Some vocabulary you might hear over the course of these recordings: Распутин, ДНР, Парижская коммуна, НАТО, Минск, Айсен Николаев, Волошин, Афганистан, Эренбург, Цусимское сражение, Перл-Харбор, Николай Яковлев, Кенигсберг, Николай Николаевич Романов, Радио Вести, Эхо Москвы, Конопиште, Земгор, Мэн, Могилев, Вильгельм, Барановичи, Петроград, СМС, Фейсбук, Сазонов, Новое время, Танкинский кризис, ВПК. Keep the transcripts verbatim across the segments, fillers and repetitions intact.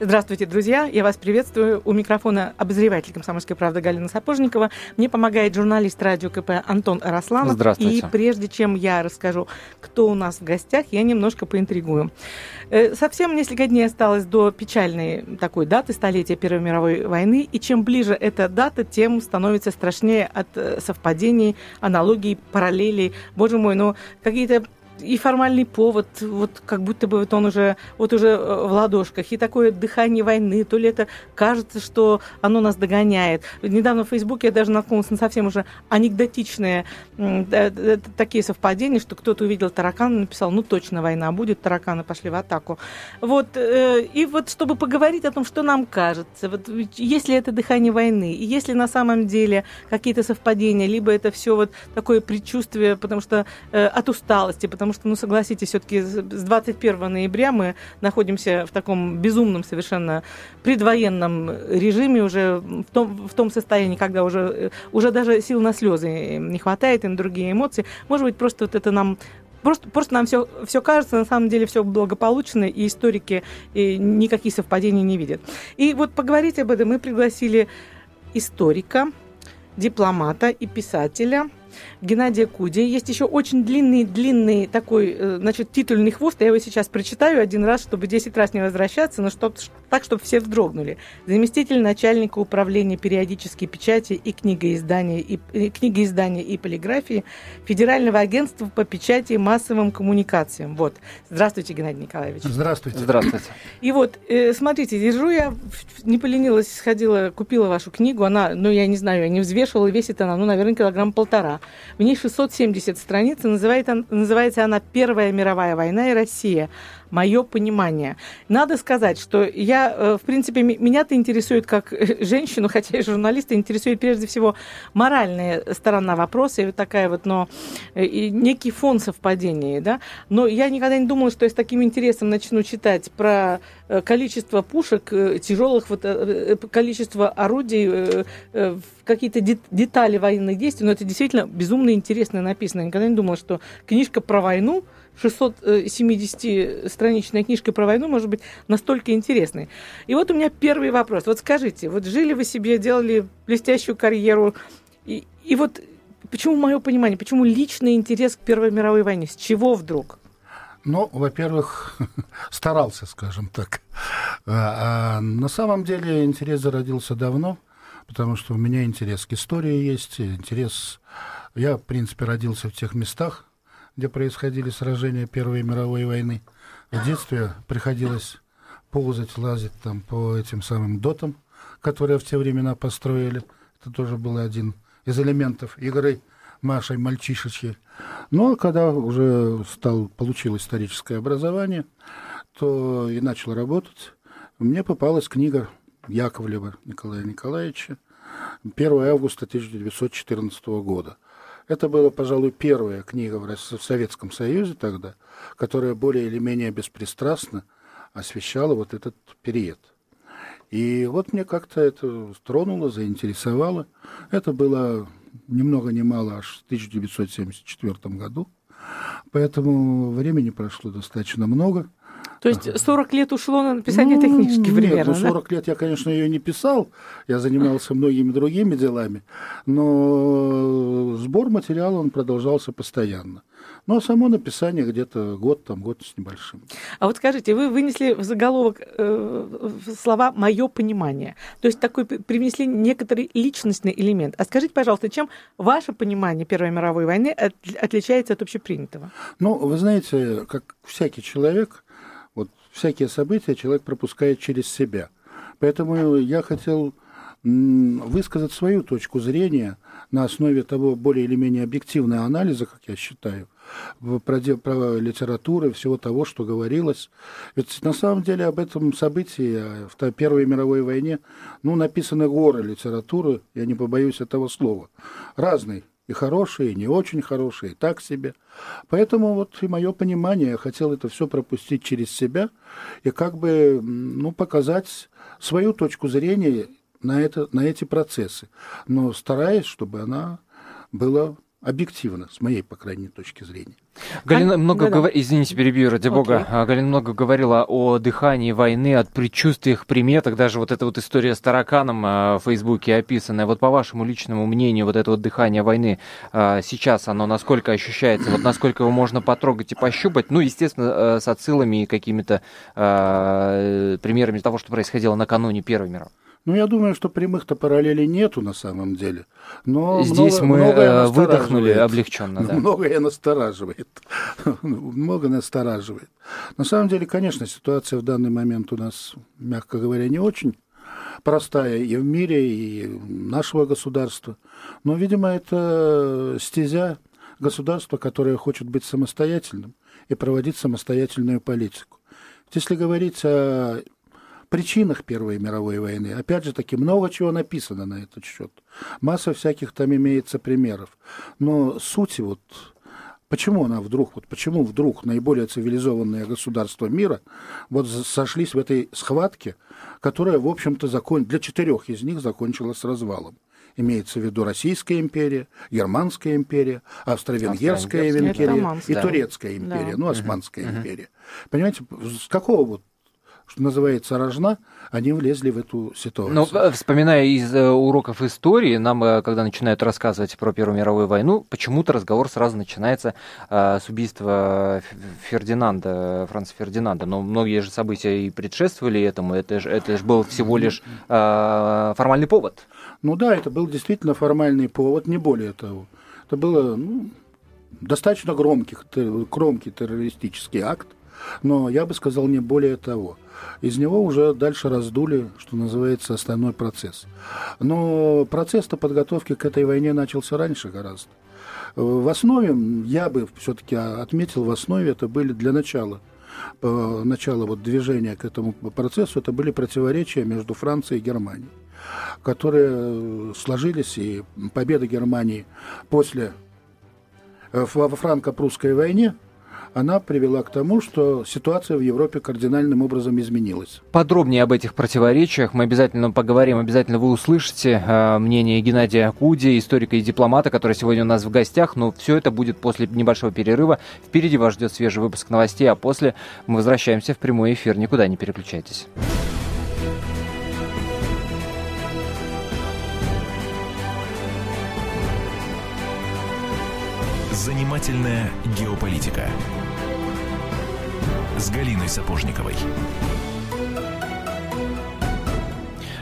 Здравствуйте, друзья. Я вас приветствую. У микрофона обозреватель «Комсомольской правды» Галина Сапожникова. Мне помогает журналист «Радио КП» Антон Арасланов. Здравствуйте. И прежде чем я расскажу, кто у нас в гостях, я немножко поинтригую. Совсем несколько дней осталось до печальной такой даты столетия Первой мировой войны. И чем ближе эта дата, тем становится страшнее от совпадений, аналогий, параллелей. Боже мой, ну какие-то... И формальный повод, вот как будто бы вот он уже, вот уже в ладошках. И такое дыхание войны, то ли это кажется, что оно нас догоняет. Недавно в Фейсбуке я даже наткнулась на совсем уже анекдотичные э, такие совпадения, что кто-то увидел таракана и написал, ну точно война будет, тараканы пошли в атаку. Вот, э, и вот чтобы поговорить о том, что нам кажется, вот, есть ли это дыхание войны, и есть ли на самом деле какие-то совпадения, либо это все вот такое предчувствие, потому что э, от усталости, потому Потому что, ну, согласитесь, все-таки с двадцать первого ноября мы находимся в таком безумном совершенно предвоенном режиме, уже в том, в том состоянии, когда уже, уже даже сил на слезы не хватает и на другие эмоции. Может быть, просто вот это нам... Просто, просто нам все, все кажется, на самом деле все благополучно, и историки и никаких совпадений не видят. И вот поговорить об этом мы пригласили историка, дипломата и писателя Геннадия Кудия. Есть еще очень длинный-длинный такой, значит, титульный хвост. Я его сейчас прочитаю один раз, чтобы десять раз не возвращаться, но чтоб, так, чтобы все вздрогнули. Заместитель начальника управления периодической печати и книгоиздания и, и, книгоиздания и полиграфии Федерального агентства по печати и массовым коммуникациям. Вот. Здравствуйте, Геннадий Николаевич. Здравствуйте. Здравствуйте. И вот, смотрите, держу я, не поленилась, сходила, купила вашу книгу. Она, ну, я не знаю, я не взвешивала, весит она, ну, наверное, килограмм полтора. В ней шестьсот семьдесят страниц, называется она «Первая мировая война и Россия. Мое понимание». Надо сказать, что я, в принципе, меня-то интересует как женщину, хотя и журналиста, интересует прежде всего моральная сторона вопроса, и вот такая вот, но и некий фон совпадений, да. Но я никогда не думала, что я с таким интересом начну читать про количество пушек, тяжелых, вот, количество орудий, какие-то детали военных действий, но это действительно безумно интересно написано. Я никогда не думала, что книжка про войну, шестисотсемидесятистраничная книжка про войну, может быть настолько интересной. И вот у меня первый вопрос. Вот скажите, вот жили вы себе, делали блестящую карьеру, и, и вот почему, мое понимание, почему личный интерес к Первой мировой войне? С чего вдруг? Ну, во-первых, старался, скажем так. А на самом деле интерес зародился давно, потому что у меня интерес к истории есть, интерес... Я, в принципе, родился в тех местах, где происходили сражения Первой мировой войны. В детстве приходилось ползать, лазить там по этим самым дотам, которые в те времена построили. Это тоже был один из элементов игры нашей мальчишечки. Но когда уже стал, получил историческое образование, то и начал работать, мне попалась книга Яковлева Николая Николаевича первого августа тысяча девятьсот четырнадцатого года. Это была, пожалуй, первая книга в Советском Союзе тогда, которая более или менее беспристрастно освещала вот этот период. И вот мне как-то это тронуло, заинтересовало. Это было ни много ни мало аж в тысяча девятьсот семьдесят четвёртом году, поэтому времени прошло достаточно много. То есть сорок лет ушло на написание ну, этой книжки примерно? Нет, ну сорок да? лет я, конечно, ее не писал, я занимался многими другими делами, но сбор материала, он продолжался постоянно. Ну, а само написание где-то год, там, год с небольшим. А вот скажите, вы вынесли в заголовок э, слова «моё понимание», то есть такой привнесли некоторый личностный элемент. А скажите, пожалуйста, чем ваше понимание Первой мировой войны от, отличается от общепринятого? Ну, вы знаете, как всякий человек, вот всякие события человек пропускает через себя. Поэтому я хотел высказать свою точку зрения на основе того более или менее объективного анализа, как я считаю, про литературу, всего того, что говорилось. Ведь на самом деле об этом событии, в Первой мировой войне, ну, написаны горы литературы, я не побоюсь этого слова, разной. И хорошие, и не очень хорошие, и так себе. Поэтому вот и мое понимание, я хотел это все пропустить через себя и как бы, ну, показать свою точку зрения на, это, на эти процессы, но стараясь, чтобы она была объективна, с моей, по крайней мере, точки зрения. Галина много, да, гов... извините, перебью, ради okay. бога. Галина много говорила о дыхании войны, о предчувствиях, приметах. Даже вот эта вот история с тараканом в Фейсбуке описанная. Вот по вашему личному мнению, вот это вот дыхание войны сейчас, оно насколько ощущается, вот насколько его можно потрогать и пощупать? Ну, естественно, с отсылами и какими-то примерами того, что происходило накануне Первой мировой. Ну, я думаю, что прямых-то параллелей нету на самом деле. Но здесь много, мы выдохнули облегченно. Да. Многое настораживает. Многое настораживает. На самом деле, конечно, ситуация в данный момент у нас, мягко говоря, не очень простая и в мире, и нашего государства. Но, видимо, это стезя государства, которое хочет быть самостоятельным и проводить самостоятельную политику. Если говорить о причинах Первой мировой войны. Опять же таки, много чего написано на этот счет. Масса всяких там имеется примеров. Но суть вот, почему она вдруг, вот почему вдруг наиболее цивилизованные государства мира вот сошлись в этой схватке, которая, в общем-то, закон... для четырех из них закончилась развалом. Имеется в виду Российская империя, Германская империя, Австро-Венгерская империя и Турецкая империя, да. ну, Османская uh-huh. империя. Понимаете, с какого вот что называется, рожна, они влезли в эту ситуацию. Но, вспоминая из э, уроков истории, нам, э, когда начинают рассказывать про Первую мировую войну, почему-то разговор сразу начинается э, с убийства Фердинанда, Франца Фердинанда. Но многие же события и предшествовали этому, это же это ж был всего лишь э, формальный повод. Ну да, это был действительно формальный повод, не более того. Это было ну, достаточно громкий, громкий террористический акт, но я бы сказал не более того. Из него уже дальше раздули, что называется, основной процесс. Но процесс-то подготовки к этой войне начался раньше гораздо. В основе, я бы все-таки отметил, в основе это были для начала, начала вот движения к этому процессу, это были противоречия между Францией и Германией, которые сложились, и победа Германии после во франко-прусской войне, она привела к тому, что ситуация в Европе кардинальным образом изменилась. Подробнее об этих противоречиях мы обязательно поговорим, обязательно вы услышите э, мнение Геннадия Кудия, историка и дипломата, который сегодня у нас в гостях, но все это будет после небольшого перерыва. Впереди вас ждет свежий выпуск новостей, а после мы возвращаемся в прямой эфир. Никуда не переключайтесь. Занимательная геополитика с Галиной Сапожниковой.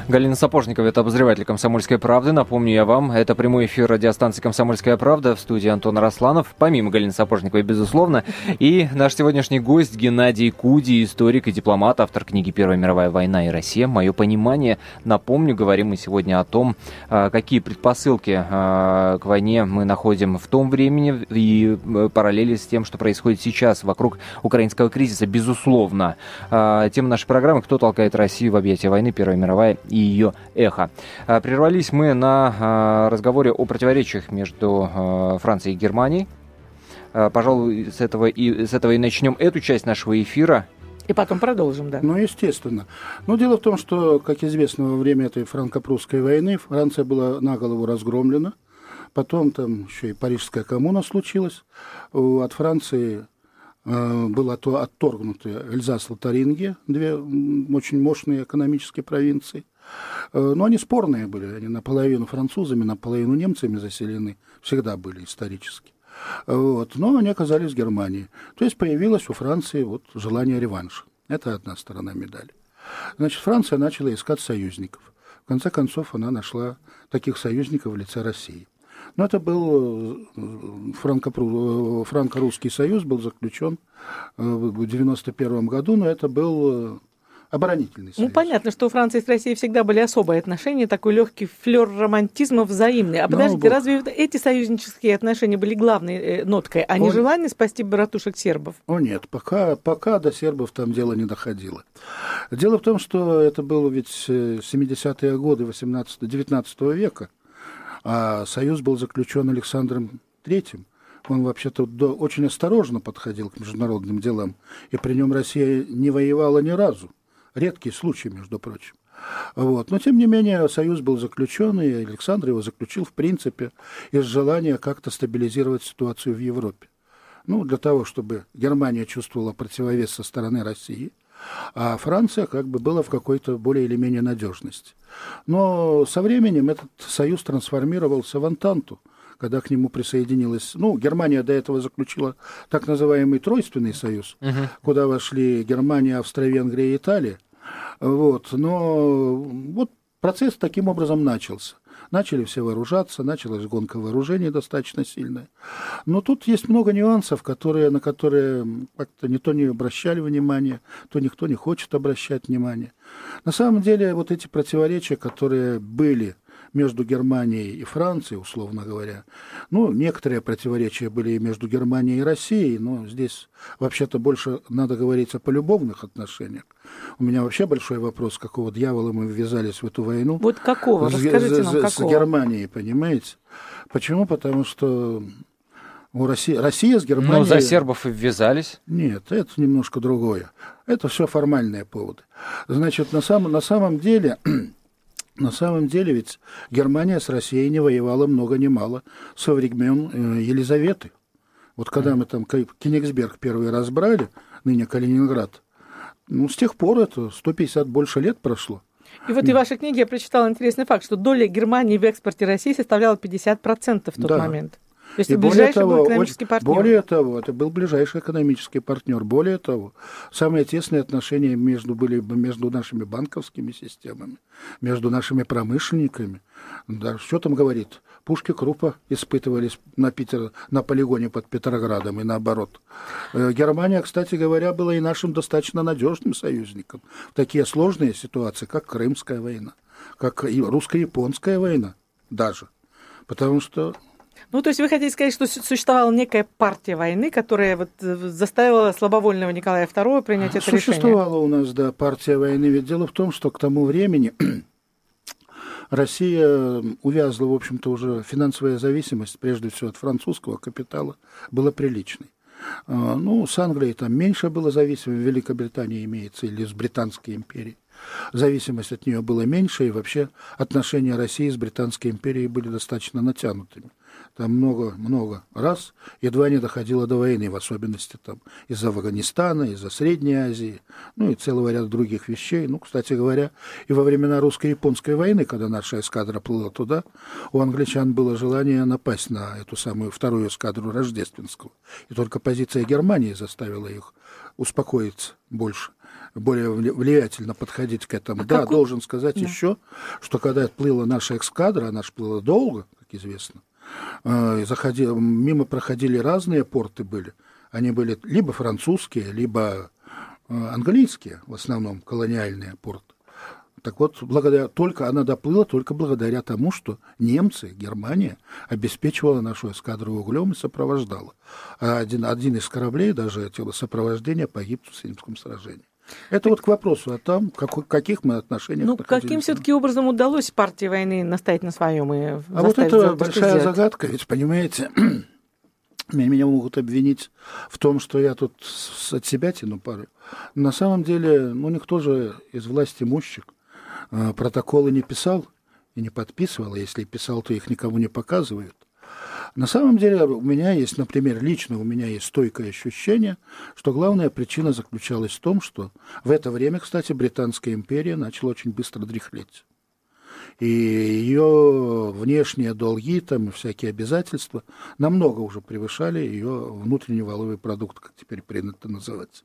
Галина Сапожникова, это обозреватель «Комсомольской правды». Напомню я вам, это прямой эфир радиостанции «Комсомольская правда», в студии Антон Арасланов, помимо Галины Сапожниковой, безусловно. И наш сегодняшний гость Геннадий Кудий, историк и дипломат, автор книги «Первая мировая война и Россия. Мое понимание». Напомню, говорим мы сегодня о том, какие предпосылки к войне мы находим в том времени и параллели с тем, что происходит сейчас вокруг украинского кризиса, безусловно. Тема нашей программы «Кто толкает Россию в объятия войны? Первая мировая и ее эхо». Прервались мы на разговоре о противоречиях между Францией и Германией. Пожалуй, с этого и, с этого и начнем эту часть нашего эфира. И потом продолжим, да. Ну, естественно. Но дело в том, что, как известно, во время этой франко-прусской войны Франция была наголову разгромлена. Потом там еще и Парижская коммуна случилась. От Франции было отторгнуты Эльзас-Лотарингия, две очень мощные экономические провинции. Но они спорные были, они наполовину французами, наполовину немцами заселены, всегда были исторически. Вот. Но они оказались в Германии. То есть появилось у Франции вот желание реванша. Это одна сторона медали. Значит, Франция начала искать союзников. В конце концов, она нашла таких союзников в лице России. Но это был франко-русский союз, был заключен в девяносто первом году, но это был оборонительный союз. Ну, понятно, что у Франции с Россией всегда были особые отношения, такой легкий флер романтизма взаимный. А подождите, ну, был... разве эти союзнические отношения были главной ноткой, а не Он... желание спасти братушек сербов? О нет, пока, пока до сербов там дело не доходило. Дело в том, что это было ведь семидесятые годы восемнадцатого девятнадцатого века, а союз был заключен Александром третьим. Он вообще-то очень осторожно подходил к международным делам, и при нем Россия не воевала ни разу. Редкий случай, между прочим. Вот. Но, тем не менее, союз был заключен, и Александр его заключил, в принципе, из желания как-то стабилизировать ситуацию в Европе. Ну, для того, чтобы Германия чувствовала противовес со стороны России, а Франция как бы была в какой-то более или менее надежности. Но со временем этот союз трансформировался в Антанту, когда к нему присоединилась... Ну, Германия до этого заключила так называемый Тройственный союз, uh-huh. куда вошли Германия, Австро-Венгрия и Италия. Вот. Но вот процесс таким образом начался. Начали все вооружаться, началась гонка вооружений достаточно сильная. Но тут есть много нюансов, которые, на которые как-то не то не обращали внимания, то никто не хочет обращать внимания. На самом деле вот эти противоречия, которые были между Германией и Францией, условно говоря, ну, некоторые противоречия были и между Германией и Россией, но здесь вообще-то больше надо говорить о полюбовных отношениях. У меня вообще большой вопрос, какого дьявола мы ввязались в эту войну. Вот какого? С, Расскажите нам, какого? С Германией, понимаете? Почему? Потому что у России, Россия с Германией... Ну, за сербов и ввязались. Нет, это немножко другое. Это все формальные поводы. Значит, на, сам, на самом деле... На самом деле ведь Германия с Россией не воевала много ни мало со времен Елизаветы. Вот когда мы там Кенигсберг первый раз брали, ныне Калининград, ну, с тех пор это сто пятьдесят больше лет прошло. И вот и в вашей книге я прочитала интересный факт, что доля Германии в экспорте России составляла пятьдесят процентов в тот да. момент. То есть и ближайший того, был экономический партнер. Более того, это был ближайший экономический партнер. Более того, самые тесные отношения между, были между нашими банковскими системами, между нашими промышленниками. Да, что там говорит? Пушки Круппа испытывались на, Питер, на полигоне под Петроградом и наоборот. Германия, кстати говоря, была и нашим достаточно надежным союзником в такие сложные ситуации, как Крымская война, как и русско-японская война даже. Потому что... Ну, то есть вы хотите сказать, что существовала некая партия войны, которая вот заставила слабовольного Николая второго принять это Существовала решение? Существовала у нас, да, партия войны. Ведь дело в том, что к тому времени Россия увязла, в общем-то, уже финансовая зависимость, прежде всего, от французского капитала, была приличной. Ну, с Англией там меньше было зависимо, в Великобритании имеется, или с Британской империей. Зависимость от нее была меньше, и вообще отношения России с Британской империей были достаточно натянутыми. Там много-много раз едва не доходило до войны, в особенности там из-за Афганистана, из-за Средней Азии, ну и целого ряда других вещей. Ну, кстати говоря, и во времена русско-японской войны, когда наша эскадра плыла туда, у англичан было желание напасть на эту самую вторую эскадру Рождественского. И только позиция Германии заставила их успокоиться больше, более влиятельно подходить к этому. А да, какой? Должен сказать да. еще, что когда плыла наша эскадра, она же плыла долго, как известно, заходил, мимо проходили разные порты были. Они были либо французские, либо английские, в основном колониальные порты. Так вот, благодаря, только она доплыла только благодаря тому, что немцы, Германия обеспечивала нашу эскадру углем и сопровождала. А один, один из кораблей, даже тело сопровождения, погиб в Цусимском сражении. Это вот к вопросу о том, как, каких мы отношениях ну, находились. Каким все-таки образом удалось партии войны настоять на своем? И а вот это большая сделать. загадка, ведь, понимаете, меня могут обвинить в том, что я тут от себя тяну пару. На самом деле, ну, никто же из власти имущих протоколы не писал и не подписывал, а если писал, то их никому не показывают. На самом деле у меня есть, например, лично у меня есть стойкое ощущение, что главная причина заключалась в том, что в это время, кстати, Британская империя начала очень быстро дряхлеть. И ее внешние долги, там, всякие обязательства намного уже превышали ее внутренний валовый продукт, как теперь принято называть.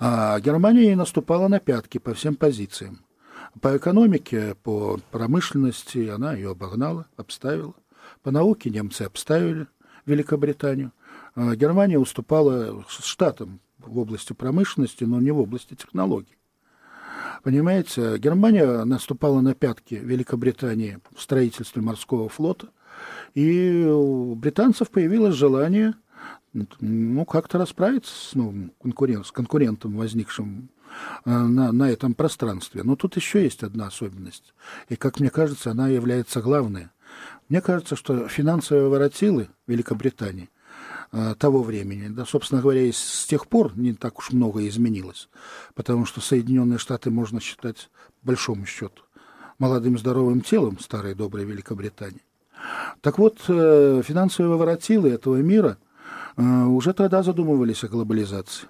А Германия ей наступала на пятки по всем позициям. По экономике, по промышленности она ее обогнала, обставила. По науке немцы обставили Великобританию. Германия уступала Штатам в области промышленности, но не в области технологий. Понимаете, Германия наступала на пятки Великобритании в строительстве морского флота, и у британцев появилось желание, ну, как-то расправиться с новым конкурент, с конкурентом, возникшим на, на этом пространстве. Но тут еще есть одна особенность, и, как мне кажется, она является главной. Мне кажется, что финансовые воротилы Великобритании того времени. Да, собственно говоря, и с тех пор не так уж многое изменилось, потому что Соединенные Штаты можно считать, по большому счету, молодым здоровым телом старой доброй Великобритании. Так вот, финансовые воротилы этого мира уже тогда задумывались о глобализации.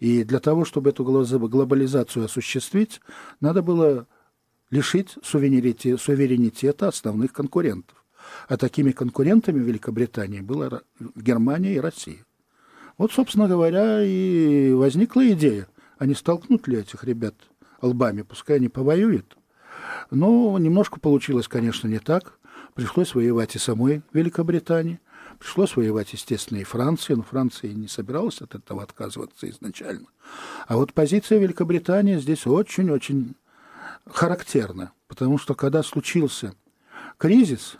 И для того, чтобы эту глобализацию осуществить, надо было лишить суверенитета основных конкурентов. А такими конкурентами Великобритании была Германия и Россия. Вот, собственно говоря, и возникла идея, а не столкнуть ли этих ребят лбами, пускай они повоюют. Но немножко получилось, конечно, не так. Пришлось воевать и самой Великобритании, пришлось воевать, естественно, и Франции, но Франция не собиралась от этого отказываться изначально. А вот позиция Великобритании здесь очень-очень характерна, потому что когда случился кризис,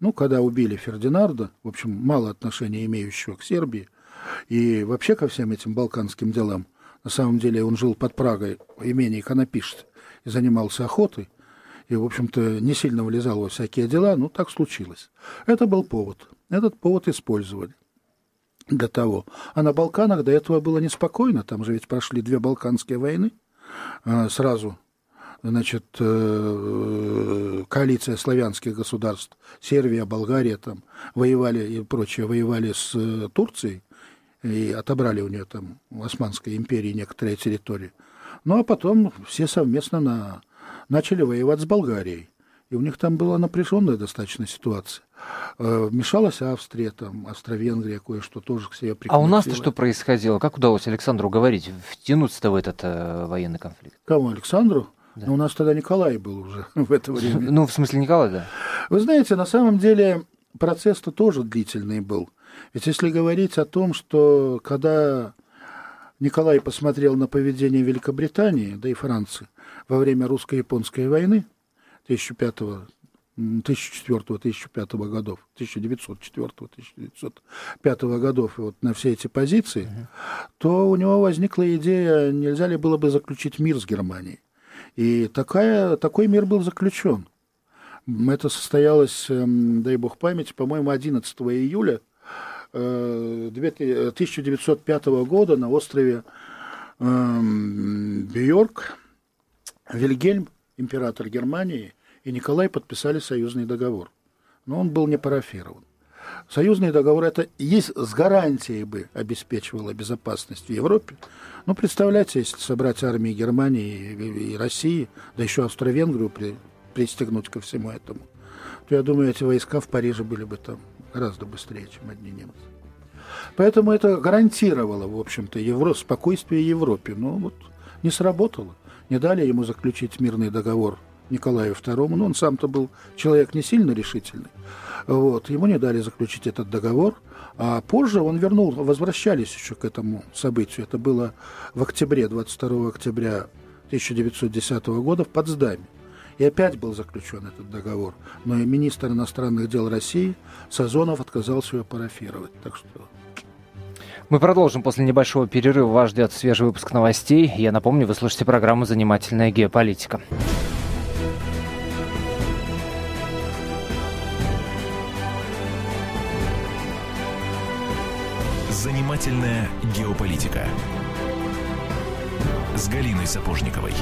ну, когда убили Фердинанда, в общем, мало отношения имеющего к Сербии и вообще ко всем этим балканским делам, на самом деле он жил под Прагой в имении Конопиште и занимался охотой, и, в общем-то, не сильно влезал во всякие дела, но так случилось. Это был повод. Этот повод использовали для того. А на Балканах до этого было неспокойно, там же ведь прошли две Балканские войны. Сразу, значит, коалиция славянских государств, Сербия, Болгария там воевали и прочее, воевали с Турцией и отобрали у нее там в Османской империи некоторые территории. Ну, а потом все совместно на... начали воевать с Болгарией, и у них там была напряженная достаточно ситуация. Вмешалась Австрия, там, Австро-Венгрия, кое-что тоже к себе прикрепила. А у нас-то что происходило? Как удалось Александру уговорить, втянуться-то в этот э, военный конфликт? Кому, Александру? Да. Ну, у нас тогда Николай был уже в это время. Ну, в смысле Николай, да. Вы знаете, на самом деле процесс-то тоже длительный был. Ведь если говорить о том, что когда Николай посмотрел на поведение Великобритании, да и Франции, во время русско-японской войны тысяча девятьсот четвёртого — тысяча девятьсот пятого годов, тысяча девятьсот четвёртого — тысяча девятьсот пятого годов, и вот на все эти позиции, uh-huh. то у него возникла идея, нельзя ли было бы заключить мир с Германией. И такая, такой мир был заключен. Это состоялось, дай бог памяти, по-моему, одиннадцатого июля тысяча девятьсот пятого года на острове Бьёрке. Вильгельм, император Германии, и Николай подписали союзный договор. Но он был не парафирован. Союзный договор это есть с гарантией бы обеспечивало безопасность в Европе. Но представляете, если собрать армии Германии и России, да еще Австро-Венгрию при, пристегнуть ко всему этому, то я думаю, эти войска в Париже были бы там гораздо быстрее, чем одни немцы. Поэтому это гарантировало, в общем-то, евро, спокойствие Европе. Но вот не сработало. Не дали ему заключить мирный договор Николаю второму, но он сам-то был человек не сильно решительный. Вот, ему не дали заключить этот договор, а позже он вернул, возвращались еще к этому событию. Это было в октябре, двадцать второго октября тысяча девятьсот десятого года в Потсдаме. И опять был заключен этот договор, но и министр иностранных дел России Сазонов отказался его парафировать, так что... Мы продолжим после небольшого перерыва. Вас ждет свежий выпуск новостей. Я напомню, вы слушаете программу «Занимательная геополитика». «Занимательная геополитика» с Галиной Сапожниковой.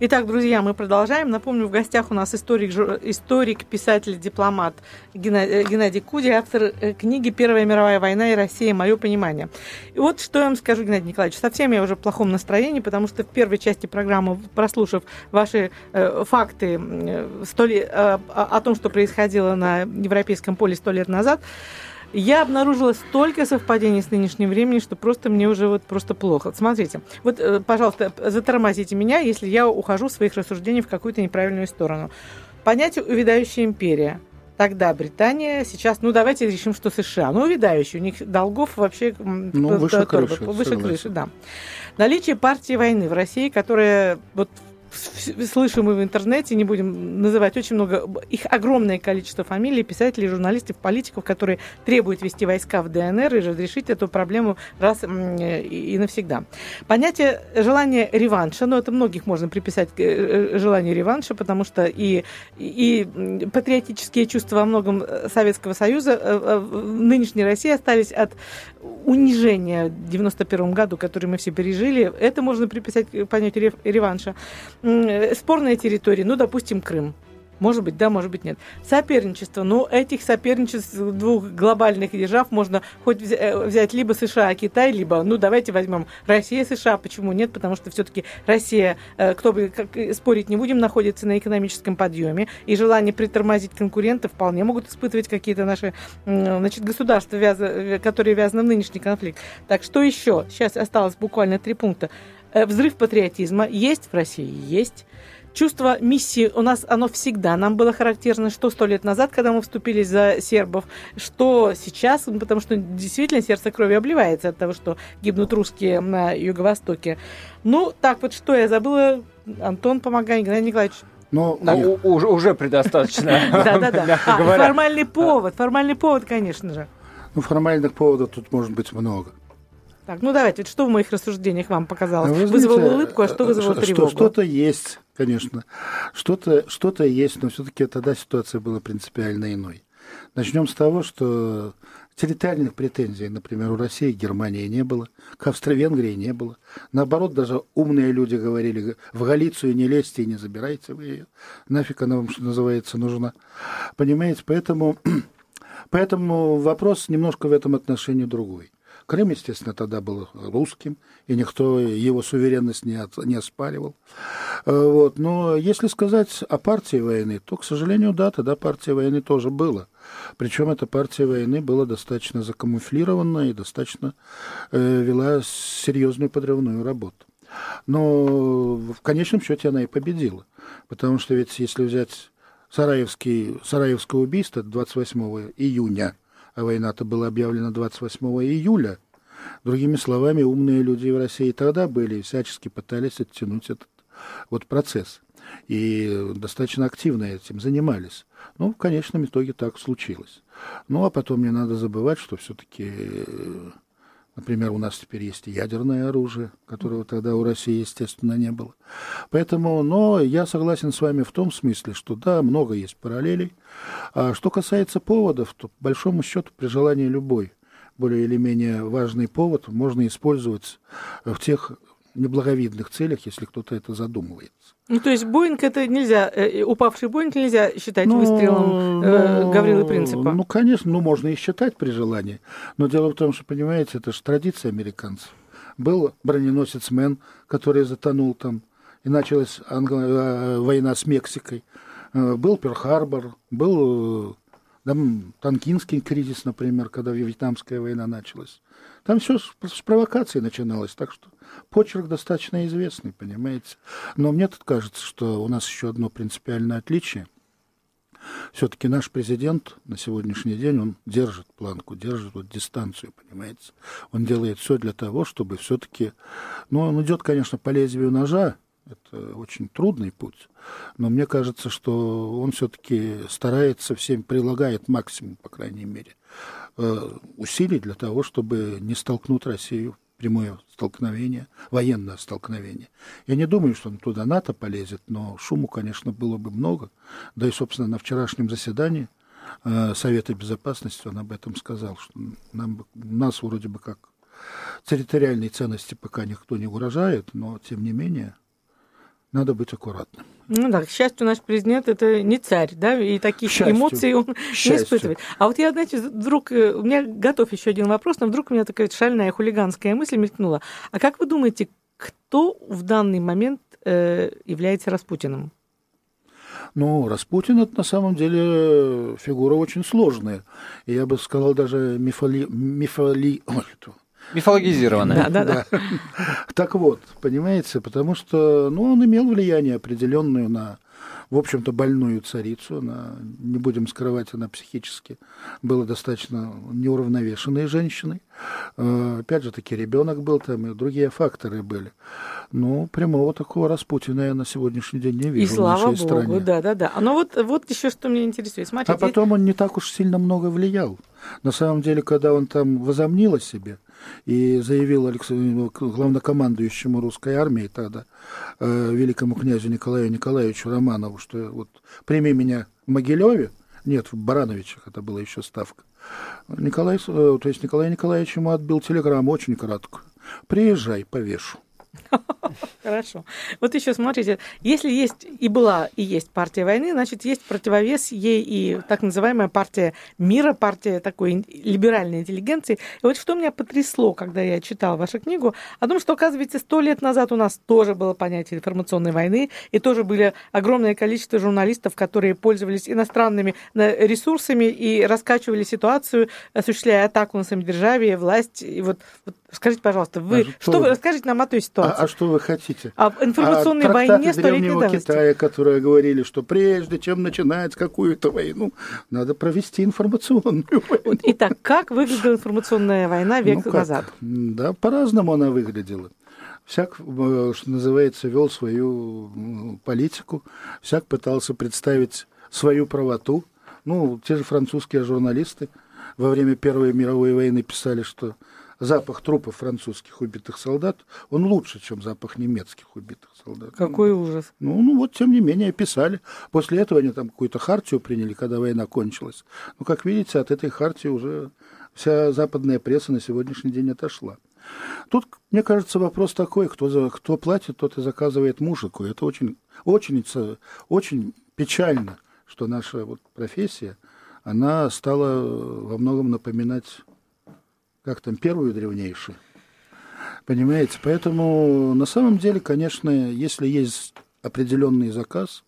Итак, друзья, мы продолжаем. Напомню, в гостях у нас историк, жур... историк писатель, дипломат Геннадий, Геннадий Кудий, автор книги «Первая мировая война и Россия. Мое понимание». И вот что я вам скажу, Геннадий Николаевич, совсем я уже в плохом настроении, потому что в первой части программы, прослушав ваши э, факты э, сто лет, э, о том, что происходило на европейском поле сто лет назад, я обнаружила столько совпадений с нынешним временем, что просто мне уже вот просто плохо. Смотрите, вот, пожалуйста, затормозите меня, если я ухожу в своих рассуждениях в какую-то неправильную сторону. Понятие «увядающая империя». Тогда Британия, сейчас, ну, давайте решим, что США. Ну, увядающие, у них долгов вообще... Ну, выше крыши. Выше крыши, да. Наличие партии войны в России, которая вот слышим и в интернете, не будем называть очень много, их огромное количество фамилий, писателей, журналистов, политиков, которые требуют ввести войска в ДНР и разрешить эту проблему раз и навсегда. Понятие желания реванша, но это многих можно приписать желанию реванша, потому что и, и патриотические чувства во многом Советского Союза в нынешней России остались от унижения в девяносто первом году, который мы все пережили. Это можно приписать к понятию реванша. Спорные территории, ну, допустим, Крым. Может быть, да, может быть, нет. Соперничество. Ну, этих соперничеств двух глобальных держав можно хоть взять либо США, Китай, либо, ну, давайте возьмем Россия, США. Почему нет? Потому что все-таки Россия, кто бы, как, спорить не будем, находится на экономическом подъеме. И желание притормозить конкурентов вполне могут испытывать какие-то наши, значит, государства, которые вязаны в нынешний конфликт. Так, что еще? Сейчас осталось буквально три пункта. Взрыв патриотизма есть в России? Есть. Чувство миссии у нас, оно всегда нам было характерно, что сто лет назад, когда мы вступили за сербов, что сейчас, потому что действительно сердце крови обливается от того, что гибнут русские на юго-востоке. Ну, так вот, что я забыла? Антон, помогай, Геннадий Николаевич. Ну, да. у- уже, уже предостаточно. Да-да-да. Формальный повод, формальный повод, конечно же. Ну, формальных поводов тут может быть много. Так, ну давайте, что в моих рассуждениях вам показалось? Вы знаете, вызвало улыбку, а что вызвало тревогу? Что-то есть, конечно. Что-то, что-то есть, но все-таки тогда ситуация была принципиально иной. Начнем с того, что территориальных претензий, например, у России и Германии не было, к Австро-Венгрии не было. Наоборот, даже умные люди говорили, в Галицию не лезьте и не забирайте вы ее. Нафиг она вам, что называется, нужна. Понимаете, поэтому, поэтому вопрос немножко в этом отношении другой. Крым, естественно, тогда был русским, и никто его суверенность не, от, не оспаривал. Вот. Но если сказать о партии войны, то, к сожалению, да, тогда партия войны тоже была. Причем эта партия войны была достаточно закамуфлирована и достаточно э, вела серьезную подрывную работу. Но в конечном счете она и победила. Потому что ведь если взять Сараевский, Сараевское убийство двадцать восьмого июня, а война-то была объявлена двадцать восьмого июля. Другими словами, умные люди в России тогда были и всячески пытались оттянуть этот вот процесс. И достаточно активно этим занимались. Ну, в конечном итоге так случилось. Ну, а потом не надо забывать, что все-таки, например, у нас теперь есть ядерное оружие, которого тогда у России, естественно, не было. Поэтому, но я согласен с вами в том смысле, что да, много есть параллелей. А что касается поводов, то, по большому счету, при желании любой более или менее важный повод можно использовать в тех неблаговидных целях, если кто-то это задумывается. Ну, то есть Боинг это нельзя, э, упавший Боинг нельзя считать ну, выстрелом э, ну, Гаврилы Принципа? Ну, конечно, ну, можно и считать при желании. Но дело в том, что, понимаете, это же традиция американцев. Был броненосец Мэн, который затонул там, и началась англо- война с Мексикой. Был Перл-Харбор, был там, Танкинский кризис, например, когда Вьетнамская война началась. Там все с, с провокацией начиналось, так что почерк достаточно известный, понимаете. Но мне тут кажется, что у нас еще одно принципиальное отличие. Все-таки наш президент на сегодняшний день, он держит планку, держит вот дистанцию, понимаете. Он делает все для того, чтобы все-таки... Ну, он идет, конечно, по лезвию ножа, это очень трудный путь, но мне кажется, что он все-таки старается всем, прилагает максимум, по крайней мере, усилий для того, чтобы не столкнуть Россию в прямое столкновение, военное столкновение. Я не думаю, что он туда НАТО полезет, но шуму, конечно, было бы много. Да и, собственно, на вчерашнем заседании Совета Безопасности он об этом сказал, что нам, нас вроде бы как территориальные ценности пока никто не угрожает, но, тем не менее... Надо быть аккуратным. Ну да, к счастью, наш президент это не царь, да, и таких эмоций он не испытывает. А вот я, знаете, вдруг, у меня готов еще один вопрос, но вдруг у меня такая шальная хулиганская мысль мелькнула. А как вы думаете, кто в данный момент э, является Распутиным? Ну, Распутин – это на самом деле фигура очень сложная. Я бы сказал, даже мифоли... мифоли... мифологизированная. Да, да, да. Так вот, понимаете, потому что ну, он имел влияние определенное на в общем-то, больную царицу. Она, не будем скрывать, она психически была достаточно неуравновешенной женщиной. Опять же таки, ребенок был там, и другие факторы были. Но прямого такого Распутина я на сегодняшний день не вижу в нашей стране. И слава богу, да-да-да. Но вот, вот еще что меня интересует. Смотрите. А потом он не так уж сильно много влиял. На самом деле, когда он там возомнил о себе и заявил Александру, главнокомандующему русской армией тогда, э, великому князю Николаю Николаевичу Романову, что вот прими меня в Могилеве, нет, в Барановичах это была еще ставка, Николай, э, то есть Николай Николаевич ему отбил телеграмму очень краткую. «Приезжай, повешу». Хорошо. Вот еще смотрите, если есть и была, и есть партия войны, значит, есть противовес ей и так называемая партия мира, партия такой либеральной интеллигенции. И вот что меня потрясло, когда я читала вашу книгу, о том, что, оказывается, сто лет назад у нас тоже было понятие информационной войны, и тоже были огромное количество журналистов, которые пользовались иностранными ресурсами и раскачивали ситуацию, осуществляя атаку на самодержавие, власть. И вот, вот скажите, пожалуйста, вы а что вы расскажите нам о той ситуации? А, а что вы хотите? А информационной а войне столетней давности. Китая, которые говорили, что прежде чем начинать какую-то войну, надо провести информационную войну. Итак, как выглядела информационная война век ну, назад? Как? Да, по-разному она выглядела. Всяк, что называется, вел свою политику, всяк пытался представить свою правоту. Ну, те же французские журналисты во время Первой мировой войны писали, что запах трупов французских убитых солдат, он лучше, чем запах немецких убитых солдат. Какой ну, ужас. Ну, ну, вот, тем не менее, писали. После этого они там какую-то хартию приняли, когда война кончилась. Ну, как видите, от этой хартии уже вся западная пресса на сегодняшний день отошла. Тут, мне кажется, вопрос такой, кто, за, кто платит, тот и заказывает музыку. Это очень, очень, очень печально, что наша вот профессия, она стала во многом напоминать... как там, первую древнейшую, понимаете? Поэтому, на самом деле, конечно, если есть определенный заказ,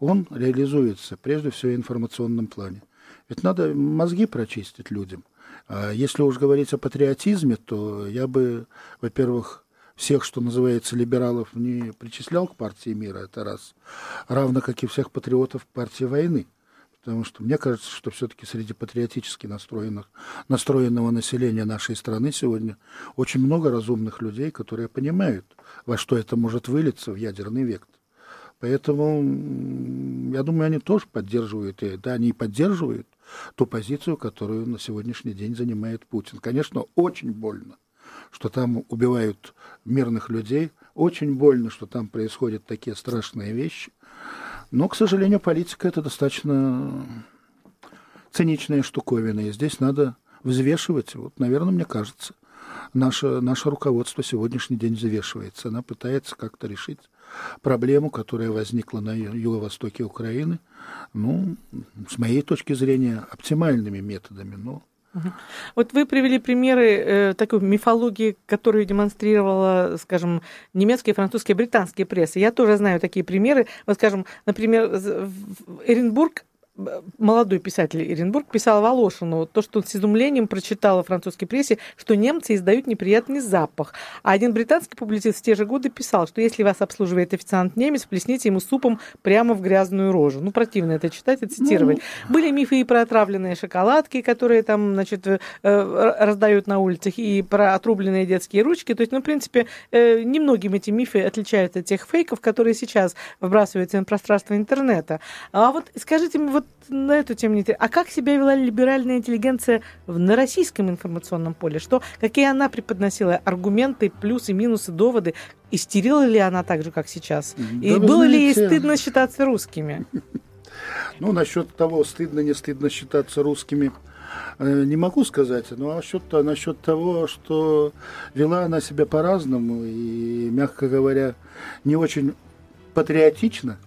он реализуется, прежде всего, в информационном плане. Ведь надо мозги прочистить людям. А если уж говорить о патриотизме, то я бы, во-первых, всех, что называется, либералов не причислял к партии мира, это раз, равно как и всех патриотов партии войны. Потому что мне кажется, что все-таки среди патриотически настроенных, настроенного населения нашей страны сегодня очень много разумных людей, которые понимают, во что это может вылиться в ядерный век. Поэтому, я думаю, они тоже поддерживают, и да, они поддерживают ту позицию, которую на сегодняшний день занимает Путин. Конечно, очень больно, что там убивают мирных людей, очень больно, что там происходят такие страшные вещи. Но, к сожалению, политика – это достаточно циничная штуковина, и здесь надо взвешивать. Вот, наверное, мне кажется, наше, наше руководство сегодняшний день взвешивается. Она пытается как-то решить проблему, которая возникла на юго-востоке Украины, ну, с моей точки зрения, оптимальными методами, но... Вот вы привели примеры э, такой мифологии, которую демонстрировала, скажем, немецкая, французская, британская пресса. Я тоже знаю такие примеры. Вот, скажем, например, в Эренбург, молодой писатель Эренбург писал Волошину то, что он с изумлением прочитал в французской прессе, что немцы издают неприятный запах. А один британский публицист в те же годы писал, что если вас обслуживает официант-немец, плесните ему супом прямо в грязную рожу. Ну, противно это читать и цитировать. Ну... Были мифы и про отравленные шоколадки, которые там, значит, раздают на улицах, и про отрубленные детские ручки. То есть, ну, в принципе, немногим эти мифы отличаются от тех фейков, которые сейчас вбрасываются на пространство интернета. А вот скажите мне, вот на эту тему. А как себя вела либеральная интеллигенция в, на российском информационном поле? Что, какие она преподносила аргументы, плюсы, минусы, доводы? Истерила ли она так же, как сейчас? Да, и было знаете... ли ей стыдно считаться русскими? Ну, насчет того, стыдно, не стыдно считаться русскими, не могу сказать. Но насчет, насчет того, что вела она себя по-разному и, мягко говоря, не очень патриотично,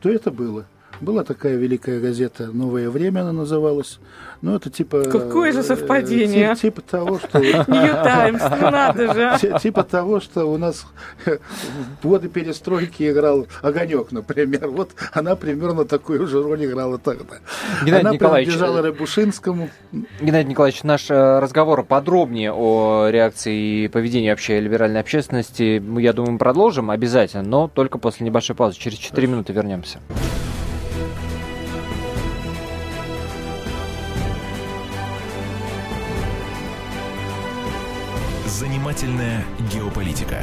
то это было. Была такая великая газета «Новое время» она называлась. Ну, это типа... Какое же совпадение! Типа того, что... New Times, ну надо же! Типа того, что у нас в годы перестройки играл «Огонек», например. Вот она примерно такую же роль играла тогда. Она принадлежала Рябушинскому. Геннадий Николаевич, наш разговор подробнее о реакции и поведении вообще либеральной общественности, я думаю, мы продолжим обязательно, но только после небольшой паузы. Через четыре минуты вернемся. Занимательная геополитика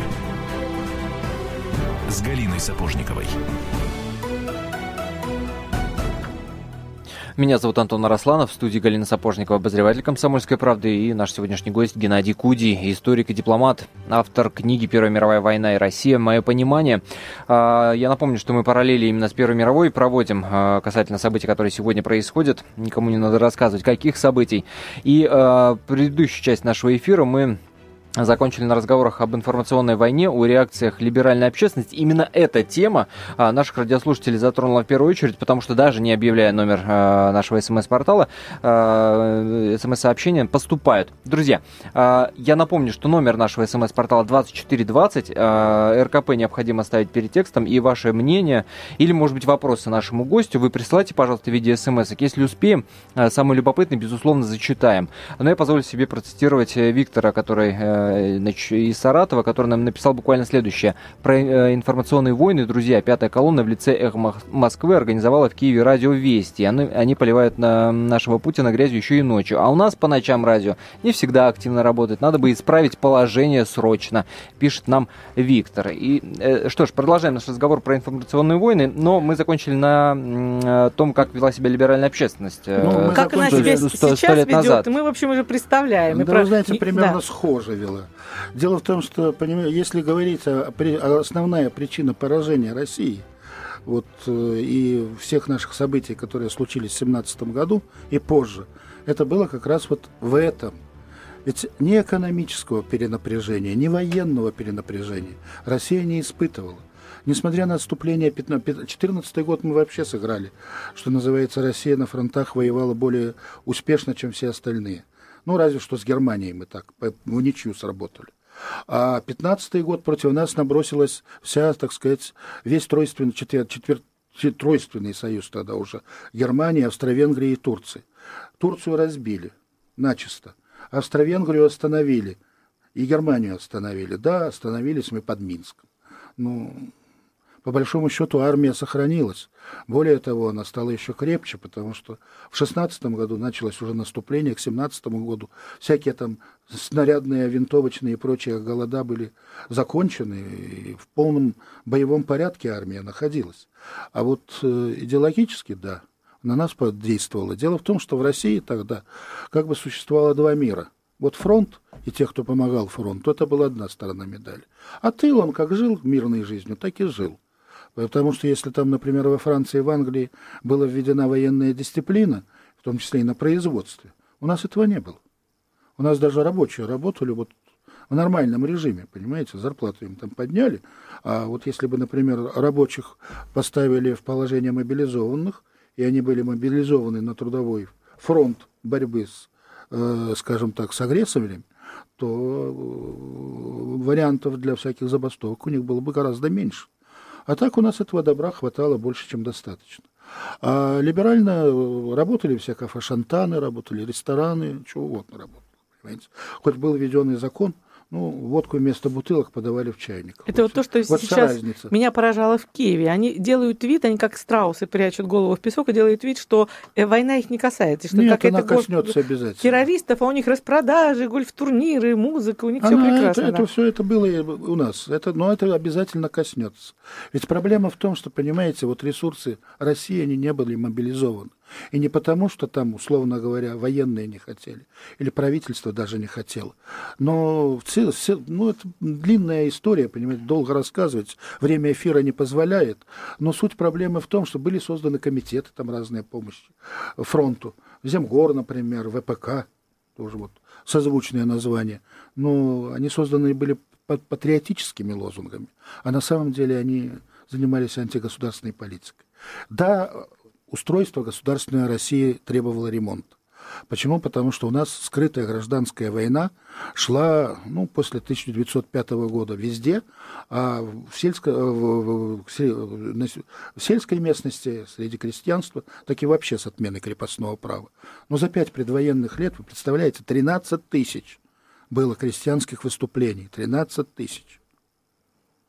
с Галиной Сапожниковой. Меня зовут Антон Арасланов, в студии Галина Сапожникова, обозреватель «Комсомольской правды», и наш сегодняшний гость Геннадий Кудий, историк и дипломат, автор книги «Первая мировая война и Россия. Мое понимание». Я напомню, что мы параллели именно с Первой мировой проводим касательно событий, которые сегодня происходят. Никому не надо рассказывать, каких событий. И предыдущую часть нашего эфира мы... закончили на разговорах об информационной войне, о реакциях либеральной общественности. Именно эта тема наших радиослушателей затронула в первую очередь, потому что даже не объявляя номер нашего СМС-портала, СМС-сообщения поступают. Друзья, я напомню, что номер нашего СМС-портала двадцать четыре двадцать, РКП необходимо ставить перед текстом, и ваше мнение или, может быть, вопросы нашему гостю вы присылайте, пожалуйста, в виде смс-ок. Если успеем, самый любопытный, безусловно, зачитаем. Но я позволю себе процитировать Виктора, который... из Саратова, который нам написал буквально следующее. Про информационные войны, друзья, пятая колонна в лице «Эхо Москвы» организовала в Киеве радио «Вести». Они, они поливают на нашего Путина грязью еще и ночью. А у нас по ночам радио не всегда активно работает. Надо бы исправить положение срочно, пишет нам Виктор. И э, что ж, продолжаем наш разговор про информационные войны, но мы закончили на э, том, как вела себя либеральная общественность. Э, ну, как она себя сейчас ведет, назад. Мы, в общем, уже представляем. Да, про... вы знаете, примерно да. схоже ведь. Дело в том, что, понимаете, если говорить о, о основная причина поражения России вот, и всех наших событий, которые случились в семнадцатом году и позже, это было как раз вот в этом. Ведь ни экономического перенапряжения, ни военного перенапряжения Россия не испытывала. Несмотря на отступление, четырнадцатый год мы вообще сыграли, что называется, Россия на фронтах воевала более успешно, чем все остальные. Ну, разве что с Германией мы так, в ничью сработали. А пятнадцатый год против нас набросилась вся, так сказать, весь тройственный, четвер, четвер, тройственный союз тогда уже. Германия, Австро-Венгрия и Турция. Турцию разбили начисто. Австро-Венгрию остановили. И Германию остановили. Да, остановились мы под Минском. Ну... По большому счету армия сохранилась. Более того, она стала еще крепче, потому что в шестнадцатом году началось уже наступление, к семнадцатому году всякие там снарядные, винтовочные и прочие голода были закончены, и в полном боевом порядке армия находилась. А вот идеологически, да, на нас подействовало. Дело в том, что в России тогда как бы существовало два мира. Вот фронт и те, кто помогал фронту, это была одна сторона медали. А тыл, он как жил мирной жизнью, так и жил. Потому что если там, например, во Франции и в Англии была введена военная дисциплина, в том числе и на производстве, у нас этого не было. У нас даже рабочие работали вот в нормальном режиме, понимаете, зарплату им там подняли. А вот если бы, например, рабочих поставили в положение мобилизованных, и они были мобилизованы на трудовой фронт борьбы с, э, скажем так, с агрессорами, то вариантов для всяких забастовок у них было бы гораздо меньше. А так у нас этого добра хватало больше, чем достаточно. А либерально работали всякие фашантаны, работали рестораны, чего угодно работало, понимаете. Хоть был введенный закон, ну, водку вместо бутылок подавали в чайниках. Это вот, вот то, что вот сейчас меня поражало в Киеве. Они делают вид, они как страусы прячут голову в песок и делают вид, что война их не касается. Что нет, она коснется обязательно. Террористов, а у них распродажи, гольф-турниры, музыка, у них она, все прекрасно. Это, да. это все это было у нас, это, но это обязательно коснется. Ведь проблема в том, что, понимаете, вот ресурсы России, они не были мобилизованы. И не потому, что там, условно говоря, военные не хотели, или правительство даже не хотело. Но все, все, ну, это длинная история, понимаете, долго рассказывать, время эфира не позволяет. Но суть проблемы в том, что были созданы комитеты, там разные помощи фронту. Земгор, например, ВПК, тоже вот созвучное название. Но они созданы были под патриотическими лозунгами, а на самом деле они занимались антигосударственной политикой. Да, устройство государственной России требовало ремонта. Почему? Потому что у нас скрытая гражданская война шла, ну, после тысяча девятьсот пятого года везде, а в сельской, в сельской местности, среди крестьянства, так и вообще с отменой крепостного права. Но за пять предвоенных лет, вы представляете, тринадцать тысяч было крестьянских выступлений, тринадцать тысяч.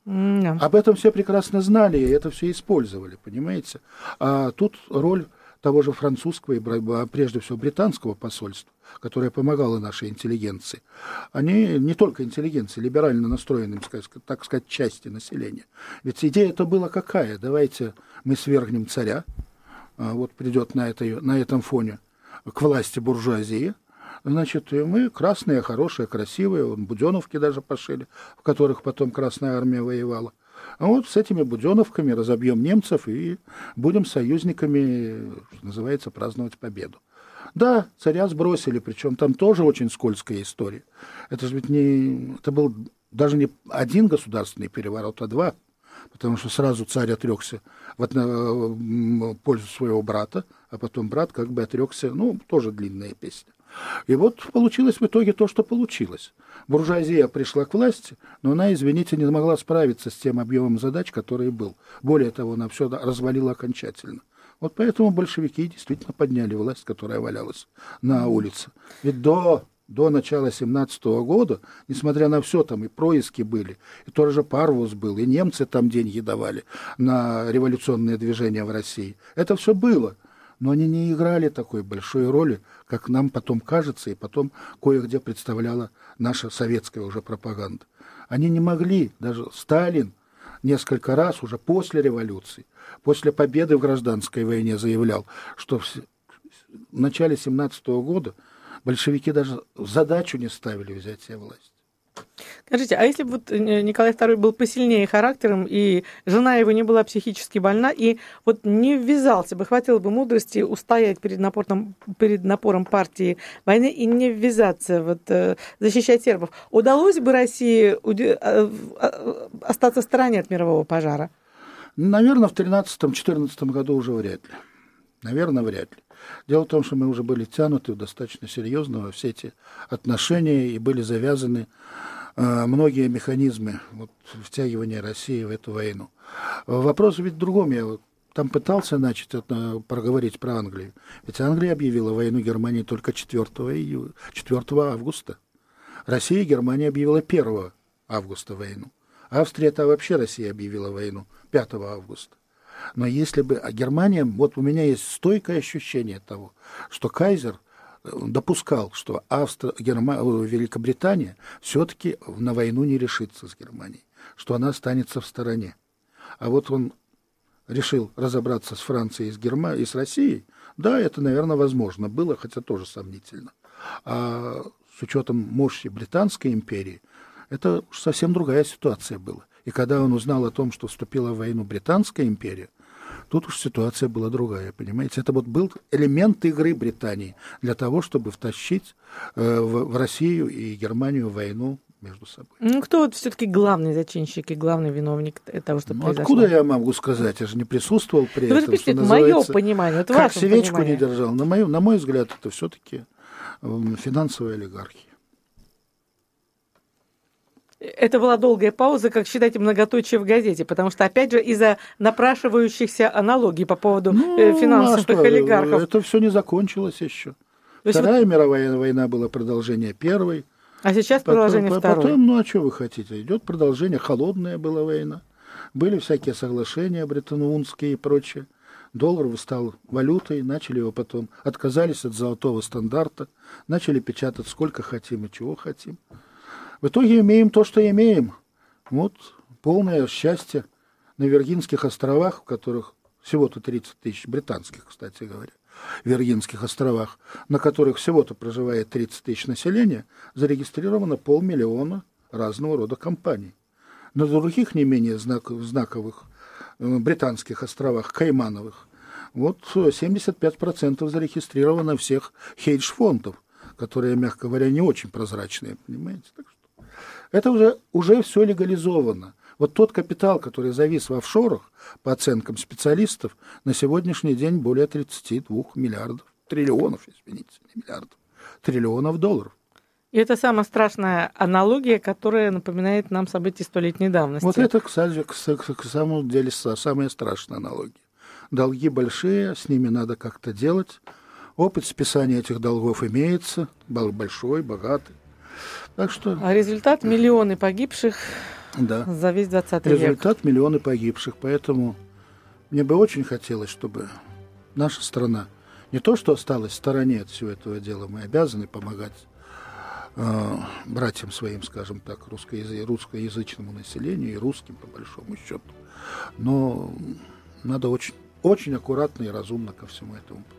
Mm-hmm. Об этом все прекрасно знали, и это все использовали, понимаете? А тут роль того же французского и, прежде всего, британского посольства, которое помогало нашей интеллигенции. Они не только интеллигенции, либерально настроенным, так сказать, части населения. Ведь идея-то была какая? Давайте мы свергнем царя, вот придет на, этой, на этом фоне к власти буржуазии, значит, и мы красные, хорошие, красивые, вон, буденовки даже пошили, в которых потом Красная Армия воевала. А вот с этими буденовками разобьем немцев и будем союзниками, что называется, праздновать победу. Да, царя сбросили, причем там тоже очень скользкая история. Это же ведь не... Это был даже не один государственный переворот, а два. Потому что сразу царь отрекся в одно... пользу своего брата, а потом брат как бы отрекся, ну, тоже длинная песня. И вот получилось в итоге то, что получилось. Буржуазия пришла к власти, но она, извините, не могла справиться с тем объемом задач, который был. Более того, она все развалила окончательно. Вот поэтому большевики действительно подняли власть, которая валялась на улице. Ведь до, до начала семнадцатого года, несмотря на все, там и происки были, и тот же Парвус был, и немцы там деньги давали на революционные движения в России. Это все было. Но они не играли такой большой роли, как нам потом кажется, и потом кое-где представляла наша советская уже пропаганда. Они не могли, даже Сталин несколько раз уже после революции, после победы в гражданской войне заявлял, что в начале семнадцатого года большевики даже задачу не ставили взять себе власть. Скажите, а если бы вот Николай второй был посильнее характером, и жена его не была психически больна, и вот не ввязался бы, хватило бы мудрости устоять перед напором, перед напором партии войны и не ввязаться, вот, защищать сербов, удалось бы России остаться в стороне от мирового пожара? Наверное, в тринадцатом-четырнадцатом году уже вряд ли. Наверное, вряд ли. Дело в том, что мы уже были тянуты достаточно серьезно во все эти отношения и были завязаны э, многие механизмы вот, втягивания России в эту войну. Вопрос ведь в другом. Я вот там пытался начать это, проговорить про Англию. Ведь Англия объявила войну Германии только четвёртого июля, четвёртого августа. Россия и Германия объявила первого августа войну. Австрия-то вообще Россия объявила войну пятого августа. Но если бы а Германия, вот у меня есть стойкое ощущение того, что кайзер допускал, что Австро- Герма... Великобритания все-таки на войну не решится с Германией, что она останется в стороне. А вот он решил разобраться с Францией и с, Герма... и с Россией. Да, это, наверное, возможно было, хотя тоже сомнительно. А с учетом мощи Британской империи, это совсем другая ситуация была. И когда он узнал о том, что вступила в войну Британская империя, тут уж ситуация была другая, понимаете? Это вот был элемент игры Британии для того, чтобы втащить э, в, в Россию и Германию войну между собой. Ну, кто вот все-таки главный зачинщик и главный виновник того, что ну, произошло? Откуда я могу сказать? Я же не присутствовал при ну, этом, что называется... Мое понимание, это ваше понимание. Как свечку не держал. На, мою, на мой взгляд, это все-таки э, финансовая олигархия. Это была долгая пауза, как считаете, многоточие в газете, потому что, опять же, из-за напрашивающихся аналогий по поводу ну, финансовых а олигархов. Это все не закончилось еще. То Вторая вот... мировая война была продолжение первой. А сейчас потом, продолжение потом, второй. Потом, ну а что вы хотите? Идет продолжение, холодная была война. Были всякие соглашения бреттон-вудские и прочее. Доллар стал валютой, начали его потом, отказались от золотого стандарта, начали печатать сколько хотим и чего хотим. В итоге имеем то, что имеем. Вот полное счастье на Виргинских островах, в которых всего-то тридцать тысяч, британских, кстати говоря, Виргинских островах, на которых всего-то проживает тридцать тысяч населения, зарегистрировано полмиллиона разного рода компаний. На других не менее знаковых, знаковых британских островах, Каймановых, вот семьдесят пять процентов зарегистрировано всех хедж-фондов, которые, мягко говоря, не очень прозрачные, понимаете, так что... Это уже, уже все легализовано. Вот тот капитал, который завис в офшорах, по оценкам специалистов, на сегодняшний день более тридцати двух миллиардов, триллионов, извините, не миллиардов, триллионов долларов. И это самая страшная аналогия, которая напоминает нам события столетней давности. Вот это, кстати, к самому деле самая страшная аналогия. Долги большие, с ними надо как-то делать. Опыт списания этих долгов имеется, большой, богатый. Так что... А результат – миллионы погибших, да, за весь двадцатый век. Результат – миллионы погибших. Поэтому мне бы очень хотелось, чтобы наша страна не то, что осталась в стороне от всего этого дела, мы обязаны помогать братьям своим, скажем так, русскоязычному населению и русским, по большому счету. Но надо очень, очень аккуратно и разумно ко всему этому подходить.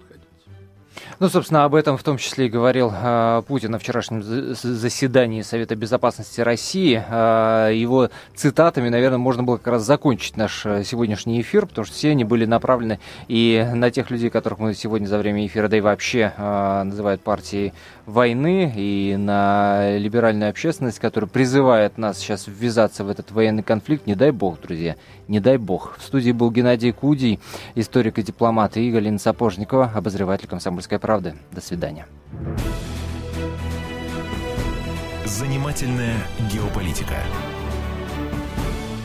Ну, собственно, об этом в том числе и говорил э, Путин на вчерашнем заседании Совета Безопасности России. Э, его цитатами, наверное, можно было как раз закончить наш сегодняшний эфир, потому что все они были направлены и на тех людей, которых мы сегодня за время эфира, да и вообще э, называют партией войны, и на либеральную общественность, которая призывает нас сейчас ввязаться в этот военный конфликт. Не дай бог, друзья, не дай бог. В студии был Геннадий Кудий, историк и дипломат, и Галина Сапожникова, обозреватель «Комсомольской правды». До свидания. Занимательная геополитика.